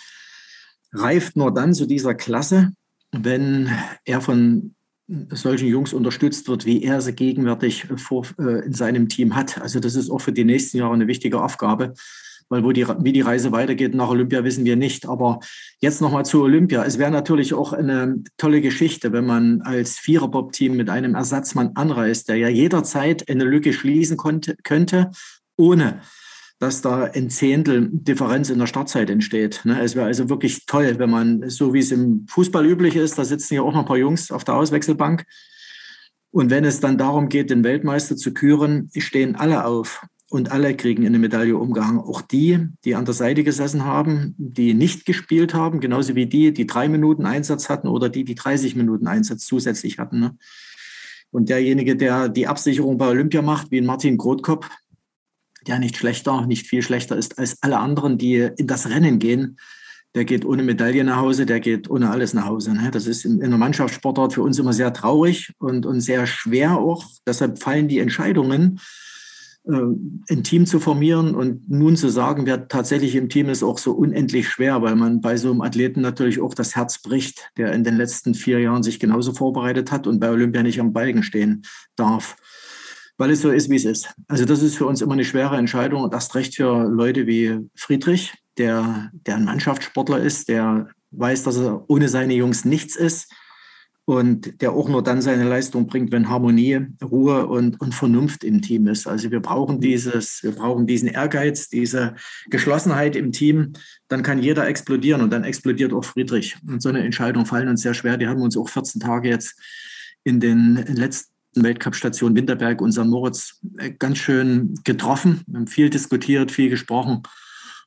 reift nur dann zu dieser Klasse, wenn er von solchen Jungs unterstützt wird, wie er sie gegenwärtig vor, äh, in seinem Team hat. Also das ist auch für die nächsten Jahre eine wichtige Aufgabe, weil wo die, wie die Reise weitergeht nach Olympia, wissen wir nicht. Aber jetzt nochmal zu Olympia. Es wäre natürlich auch eine tolle Geschichte, wenn man als Viererbob-Team mit einem Ersatzmann anreist, der ja jederzeit eine Lücke schließen konnte, könnte, ohne dass da ein Zehntel Differenz in der Startzeit entsteht. Es wäre also wirklich toll, wenn man, so wie es im Fußball üblich ist, da sitzen ja auch noch ein paar Jungs auf der Auswechselbank. Und wenn es dann darum geht, den Weltmeister zu küren, stehen alle auf. Und alle kriegen eine Medaille umgehangen. Auch die, die an der Seite gesessen haben, die nicht gespielt haben, genauso wie die, die drei Minuten Einsatz hatten oder die, die dreißig Minuten Einsatz zusätzlich hatten. Ne? Und derjenige, der die Absicherung bei Olympia macht, wie Martin Grotkopp, der nicht schlechter, nicht viel schlechter ist als alle anderen, die in das Rennen gehen, der geht ohne Medaille nach Hause, der geht ohne alles nach Hause. Ne? Das ist in, in der Mannschaftssportart für uns immer sehr traurig und, und sehr schwer auch. Deshalb fallen die Entscheidungen, ein Team zu formieren und nun zu sagen, wer tatsächlich im Team ist, auch so unendlich schwer, weil man bei so einem Athleten natürlich auch das Herz bricht, der in den letzten vier Jahren sich genauso vorbereitet hat und bei Olympia nicht am Balken stehen darf, weil es so ist, wie es ist. Also das ist für uns immer eine schwere Entscheidung und erst recht für Leute wie Friedrich, der, der ein Mannschaftssportler ist, der weiß, dass er ohne seine Jungs nichts ist. Und der auch nur dann seine Leistung bringt, wenn Harmonie, Ruhe und, und Vernunft im Team ist. Also wir brauchen dieses, wir brauchen diesen Ehrgeiz, diese Geschlossenheit im Team. Dann kann jeder explodieren und dann explodiert auch Friedrich. Und so eine Entscheidung fallen uns sehr schwer. Die haben uns auch vierzehn Tage jetzt in den letzten Weltcup-Stationen Winterberg und Sankt Moritz ganz schön getroffen. Wir haben viel diskutiert, viel gesprochen.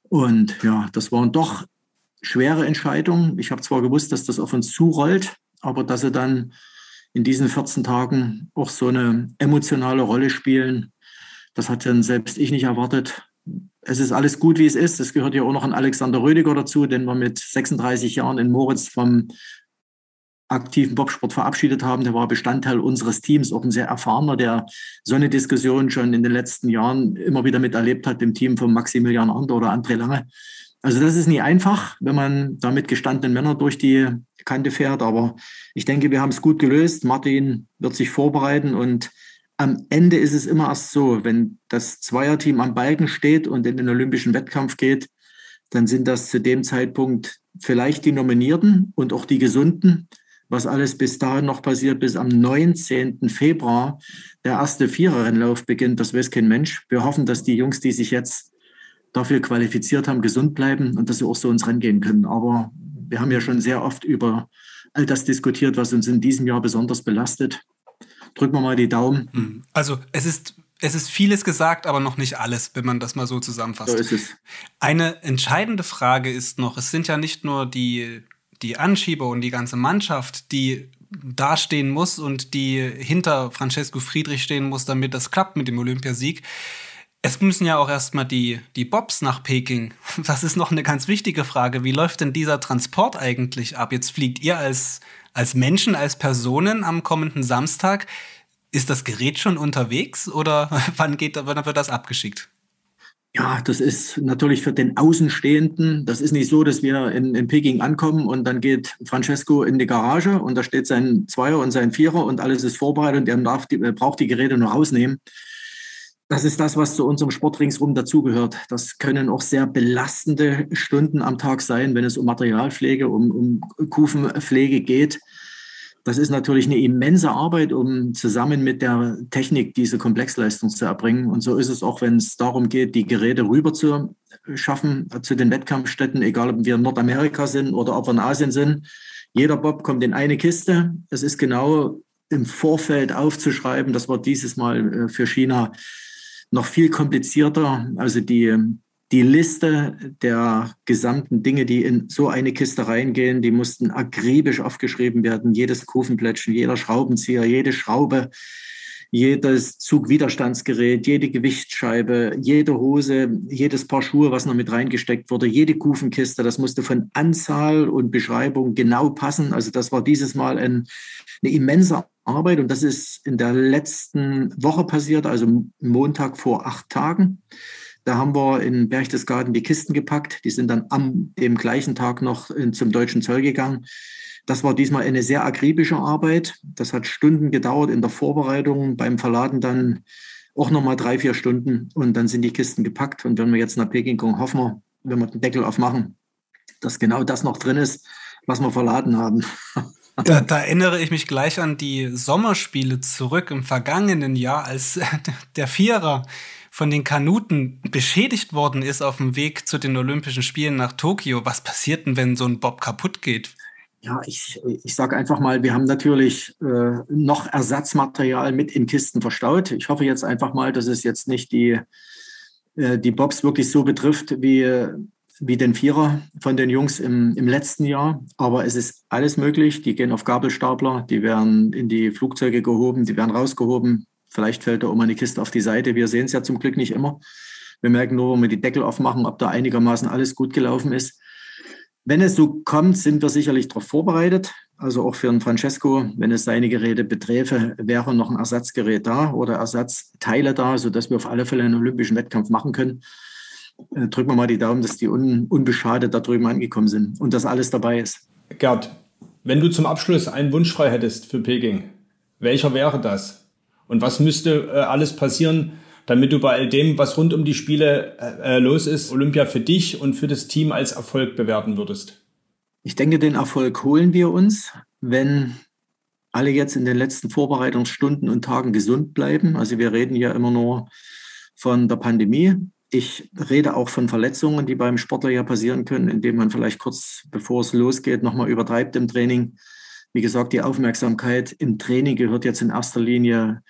Und ja, das waren doch schwere Entscheidungen. Ich habe zwar gewusst, dass das auf uns zurollt, aber dass sie dann in diesen vierzehn Tagen auch so eine emotionale Rolle spielen, das hat dann selbst ich nicht erwartet. Es ist alles gut, wie es ist. Es gehört ja auch noch ein Alexander Rödiger dazu, den wir mit sechsunddreißig Jahren in Moritz vom aktiven Bobsport verabschiedet haben. Der war Bestandteil unseres Teams, auch ein sehr erfahrener, der so eine Diskussion schon in den letzten Jahren immer wieder miterlebt hat, im Team von Maximilian Arndt oder André Lange. Also das ist nie einfach, wenn man da mit gestandenen Männern durch die Kante fährt. Aber ich denke, wir haben es gut gelöst. Martin wird sich vorbereiten und am Ende ist es immer erst so, wenn das Zweierteam am Balken steht und in den olympischen Wettkampf geht, dann sind das zu dem Zeitpunkt vielleicht die Nominierten und auch die Gesunden. Was alles bis dahin noch passiert, bis am neunzehnten Februar der erste Viererrennlauf beginnt, das weiß kein Mensch. Wir hoffen, dass die Jungs, die sich jetzt dafür qualifiziert haben, gesund bleiben und dass sie auch so ins Rennen gehen können. Aber wir haben ja schon sehr oft über all das diskutiert, was uns in diesem Jahr besonders belastet. Drücken wir mal die Daumen. Also es ist, es ist vieles gesagt, aber noch nicht alles, wenn man das mal so zusammenfasst. So ist es. Eine entscheidende Frage ist noch, es sind ja nicht nur die... die Anschieber und die ganze Mannschaft, die dastehen muss und die hinter Francesco Friedrich stehen muss, damit das klappt mit dem Olympiasieg. Es müssen ja auch erstmal die, die Bobs nach Peking. Das ist noch eine ganz wichtige Frage. Wie läuft denn dieser Transport eigentlich ab? Jetzt fliegt ihr als, als Menschen, als Personen am kommenden Samstag. Ist das Gerät schon unterwegs oder wann geht, wann wird das abgeschickt? Ja, das ist natürlich für den Außenstehenden. Das ist nicht so, dass wir in, in Peking ankommen und dann geht Francesco in die Garage und da steht sein Zweier und sein Vierer und alles ist vorbereitet und er darf die, braucht die Geräte nur rausnehmen. Das ist das, was zu unserem Sport ringsrum dazugehört. Das können auch sehr belastende Stunden am Tag sein, wenn es um Materialpflege, um, um Kufenpflege geht. Das ist natürlich eine immense Arbeit, um zusammen mit der Technik diese Komplexleistung zu erbringen. Und so ist es auch, wenn es darum geht, die Geräte rüber zu schaffen zu den Wettkampfstätten, egal ob wir in Nordamerika sind oder ob wir in Asien sind. Jeder Bob kommt in eine Kiste. Es ist genau im Vorfeld aufzuschreiben. Das war dieses Mal für China noch viel komplizierter. Also die, die Liste der gesamten Dinge, die in so eine Kiste reingehen, die mussten akribisch aufgeschrieben werden. Jedes Kufenplättchen, jeder Schraubenzieher, jede Schraube, jedes Zugwiderstandsgerät, jede Gewichtsscheibe, jede Hose, jedes Paar Schuhe, was noch mit reingesteckt wurde, jede Kufenkiste, das musste von Anzahl und Beschreibung genau passen. Also das war dieses Mal ein, eine immense Arbeit und das ist in der letzten Woche passiert, also Montag vor acht Tagen. Da haben wir in Berchtesgaden die Kisten gepackt. Die sind dann am dem gleichen Tag noch in, zum deutschen Zoll gegangen. Das war diesmal eine sehr akribische Arbeit. Das hat Stunden gedauert in der Vorbereitung, beim Verladen dann auch nochmal drei, vier Stunden. Und dann sind die Kisten gepackt. Und wenn wir jetzt nach Peking kommen, hoffen wir, wenn wir den Deckel aufmachen, dass genau das noch drin ist, was wir verladen haben. Da, da erinnere ich mich gleich an die Sommerspiele zurück im vergangenen Jahr, als der Vierer von den Kanuten beschädigt worden ist auf dem Weg zu den Olympischen Spielen nach Tokio. Was passiert denn, wenn so ein Bob kaputt geht? Ja, ich, ich sage einfach mal, wir haben natürlich äh, noch Ersatzmaterial mit in Kisten verstaut. Ich hoffe jetzt einfach mal, dass es jetzt nicht die, äh, die Bobs wirklich so betrifft wie, wie den Vierer von den Jungs im, im letzten Jahr. Aber es ist alles möglich. Die gehen auf Gabelstapler, die werden in die Flugzeuge gehoben, die werden rausgehoben. Vielleicht fällt da auch mal eine Kiste auf die Seite. Wir sehen es ja zum Glück nicht immer. Wir merken nur, wenn wir die Deckel aufmachen, ob da einigermaßen alles gut gelaufen ist. Wenn es so kommt, sind wir sicherlich darauf vorbereitet. Also auch für den Francesco, wenn es seine Geräte beträfe, wäre noch ein Ersatzgerät da oder Ersatzteile da, sodass wir auf alle Fälle einen olympischen Wettkampf machen können. Drücken wir mal die Daumen, dass die un- unbeschadet da drüben angekommen sind und dass alles dabei ist. Gerd, wenn du zum Abschluss einen Wunsch frei hättest für Peking, welcher wäre das? Und was müsste äh, alles passieren, damit du bei all dem, was rund um die Spiele äh, los ist, Olympia für dich und für das Team als Erfolg bewerten würdest? Ich denke, den Erfolg holen wir uns, wenn alle jetzt in den letzten Vorbereitungsstunden und Tagen gesund bleiben. Also wir reden ja immer nur von der Pandemie. Ich rede auch von Verletzungen, die beim Sportler ja passieren können, indem man vielleicht kurz bevor es losgeht, nochmal übertreibt im Training. Wie gesagt, die Aufmerksamkeit im Training gehört jetzt in erster Linie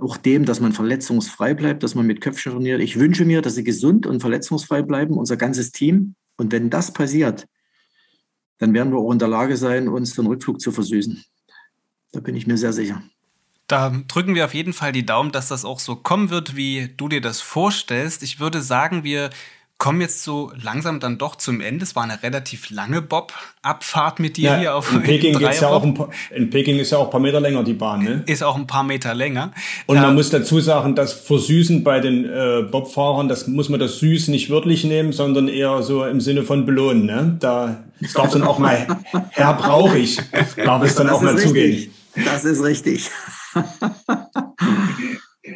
auch dem, dass man verletzungsfrei bleibt, dass man mit Köpfchen trainiert. Ich wünsche mir, dass sie gesund und verletzungsfrei bleiben, unser ganzes Team. Und wenn das passiert, dann werden wir auch in der Lage sein, uns den Rückflug zu versüßen. Da bin ich mir sehr sicher. Da drücken wir auf jeden Fall die Daumen, dass das auch so kommen wird, wie du dir das vorstellst. Ich würde sagen, wir kommen jetzt so langsam dann doch zum Ende. Es war eine relativ lange Bob-Abfahrt mit dir ja, hier auf in Peking geht's ja auch ein paar, in Peking ist ja auch ein paar Meter länger die Bahn, ne? Ist auch ein paar Meter länger. Und man ähm, muss dazu sagen, das Versüßen bei den äh, Bobfahrern, das muss man das Süß nicht wörtlich nehmen, sondern eher so im Sinne von belohnen, ne? Da darf dann auch mal Herr Brauchig, darf es dann auch mal zugehen. Das ist richtig.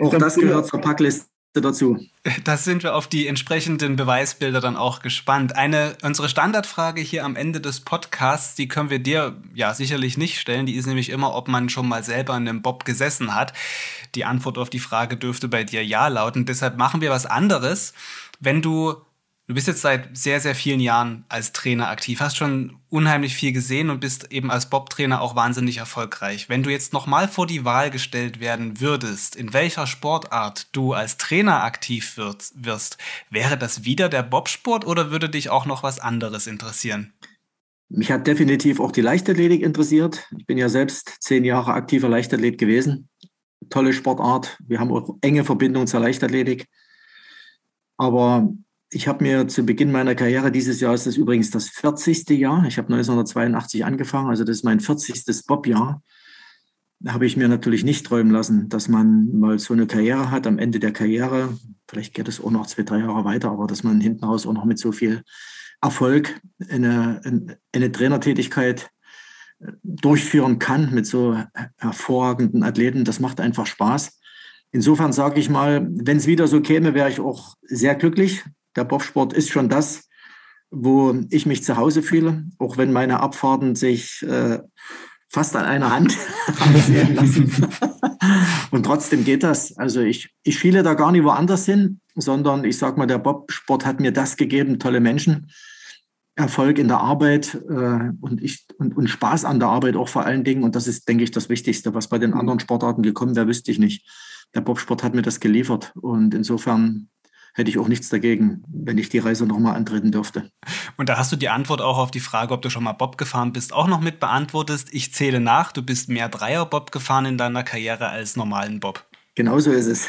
Auch das gehört zur Packliste dazu. Das sind wir auf die entsprechenden Beweisbilder dann auch gespannt. Eine, unsere Standardfrage hier am Ende des Podcasts, die können wir dir ja sicherlich nicht stellen. Die ist nämlich immer, ob man schon mal selber in einem Bob gesessen hat. Die Antwort auf die Frage dürfte bei dir ja lauten. Deshalb machen wir was anderes. Wenn du, du bist jetzt seit sehr, sehr vielen Jahren als Trainer aktiv, hast schon unheimlich viel gesehen und bist eben als Bob-Trainer auch wahnsinnig erfolgreich. Wenn du jetzt nochmal vor die Wahl gestellt werden würdest, in welcher Sportart du als Trainer aktiv wirst, wäre das wieder der Bobsport oder würde dich auch noch was anderes interessieren? Mich hat definitiv auch die Leichtathletik interessiert. Ich bin ja selbst zehn Jahre aktiver Leichtathlet gewesen. Tolle Sportart. Wir haben auch enge Verbindungen zur Leichtathletik. Aber ich habe mir zu Beginn meiner Karriere, dieses Jahr ist das übrigens das vierzigste Jahr, ich habe neunzehnhundertzweiundachtzig angefangen, also das ist mein vierzigste Bob-Jahr, da habe ich mir natürlich nicht träumen lassen, dass man mal so eine Karriere hat, am Ende der Karriere, vielleicht geht es auch noch zwei, drei Jahre weiter, aber dass man hinten raus auch noch mit so viel Erfolg eine, eine, eine Trainertätigkeit durchführen kann, mit so hervorragenden Athleten, das macht einfach Spaß. Insofern sage ich mal, wenn es wieder so käme, wäre ich auch sehr glücklich. Der Bobsport ist schon das, wo ich mich zu Hause fühle, auch wenn meine Abfahrten sich äh, fast an einer Hand sehen lassen. Und trotzdem geht das. Also ich, ich schiele da gar nicht woanders hin, sondern ich sage mal, der Bobsport hat mir das gegeben, tolle Menschen, Erfolg in der Arbeit äh, und, ich, und, und Spaß an der Arbeit auch vor allen Dingen. Und das ist, denke ich, das Wichtigste, was bei den anderen Sportarten gekommen wäre, wüsste ich nicht. Der Bobsport hat mir das geliefert und insofern hätte ich auch nichts dagegen, wenn ich die Reise nochmal antreten dürfte. Und da hast du die Antwort auch auf die Frage, ob du schon mal Bob gefahren bist, auch noch mit beantwortest. Ich zähle nach, du bist mehr Dreierbob gefahren in deiner Karriere als normalen Bob. Genau so ist es.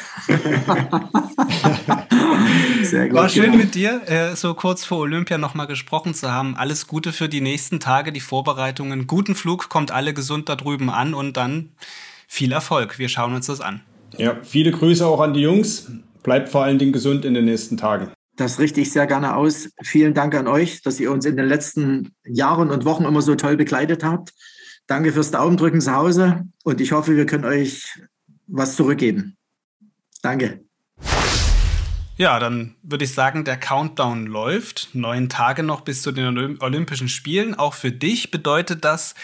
Sehr gut, war schön, genau, mit dir so kurz vor Olympia nochmal gesprochen zu haben. Alles Gute für die nächsten Tage, die Vorbereitungen. Guten Flug, kommt alle gesund da drüben an und dann viel Erfolg. Wir schauen uns das an. Ja, viele Grüße auch an die Jungs. Bleibt vor allen Dingen gesund in den nächsten Tagen. Das richte ich sehr gerne aus. Vielen Dank an euch, dass ihr uns in den letzten Jahren und Wochen immer so toll begleitet habt. Danke fürs Daumendrücken zu Hause und ich hoffe, wir können euch was zurückgeben. Danke. Ja, dann würde ich sagen, der Countdown läuft. Neun Tage noch bis zu den Olympischen Spielen. Auch für dich bedeutet das,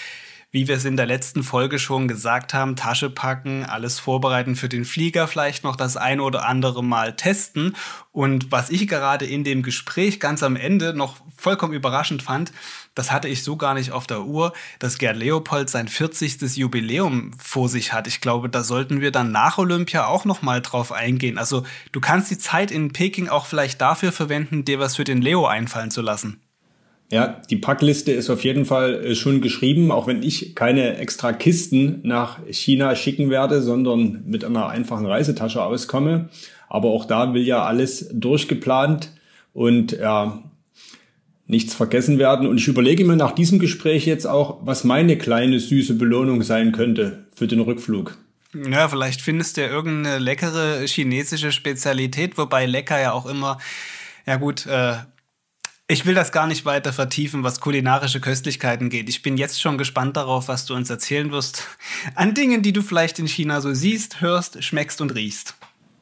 wie wir es in der letzten Folge schon gesagt haben, Tasche packen, alles vorbereiten für den Flieger, vielleicht noch das ein oder andere Mal testen. Und was ich gerade in dem Gespräch ganz am Ende noch vollkommen überraschend fand, das hatte ich so gar nicht auf der Uhr, dass Gerd Leopold sein vierzigste Jubiläum vor sich hat. Ich glaube, da sollten wir dann nach Olympia auch nochmal drauf eingehen. Also du kannst die Zeit in Peking auch vielleicht dafür verwenden, dir was für den Leo einfallen zu lassen. Ja, die Packliste ist auf jeden Fall schon geschrieben, auch wenn ich keine extra Kisten nach China schicken werde, sondern mit einer einfachen Reisetasche auskomme. Aber auch da will ja alles durchgeplant und ja, nichts vergessen werden. Und ich überlege mir nach diesem Gespräch jetzt auch, was meine kleine süße Belohnung sein könnte für den Rückflug. Ja, vielleicht findest du ja irgendeine leckere chinesische Spezialität, wobei lecker ja auch immer, ja gut, äh, ich will das gar nicht weiter vertiefen, was kulinarische Köstlichkeiten geht. Ich bin jetzt schon gespannt darauf, was du uns erzählen wirst. An Dingen, die du vielleicht in China so siehst, hörst, schmeckst und riechst.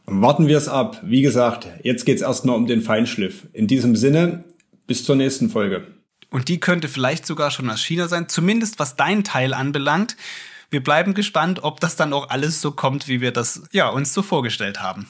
Warten wir es ab. Wie gesagt, jetzt geht es erstmal um den Feinschliff. In diesem Sinne, bis zur nächsten Folge. Und die könnte vielleicht sogar schon aus China sein, zumindest was deinen Teil anbelangt. Wir bleiben gespannt, ob das dann auch alles so kommt, wie wir das ja, uns so vorgestellt haben.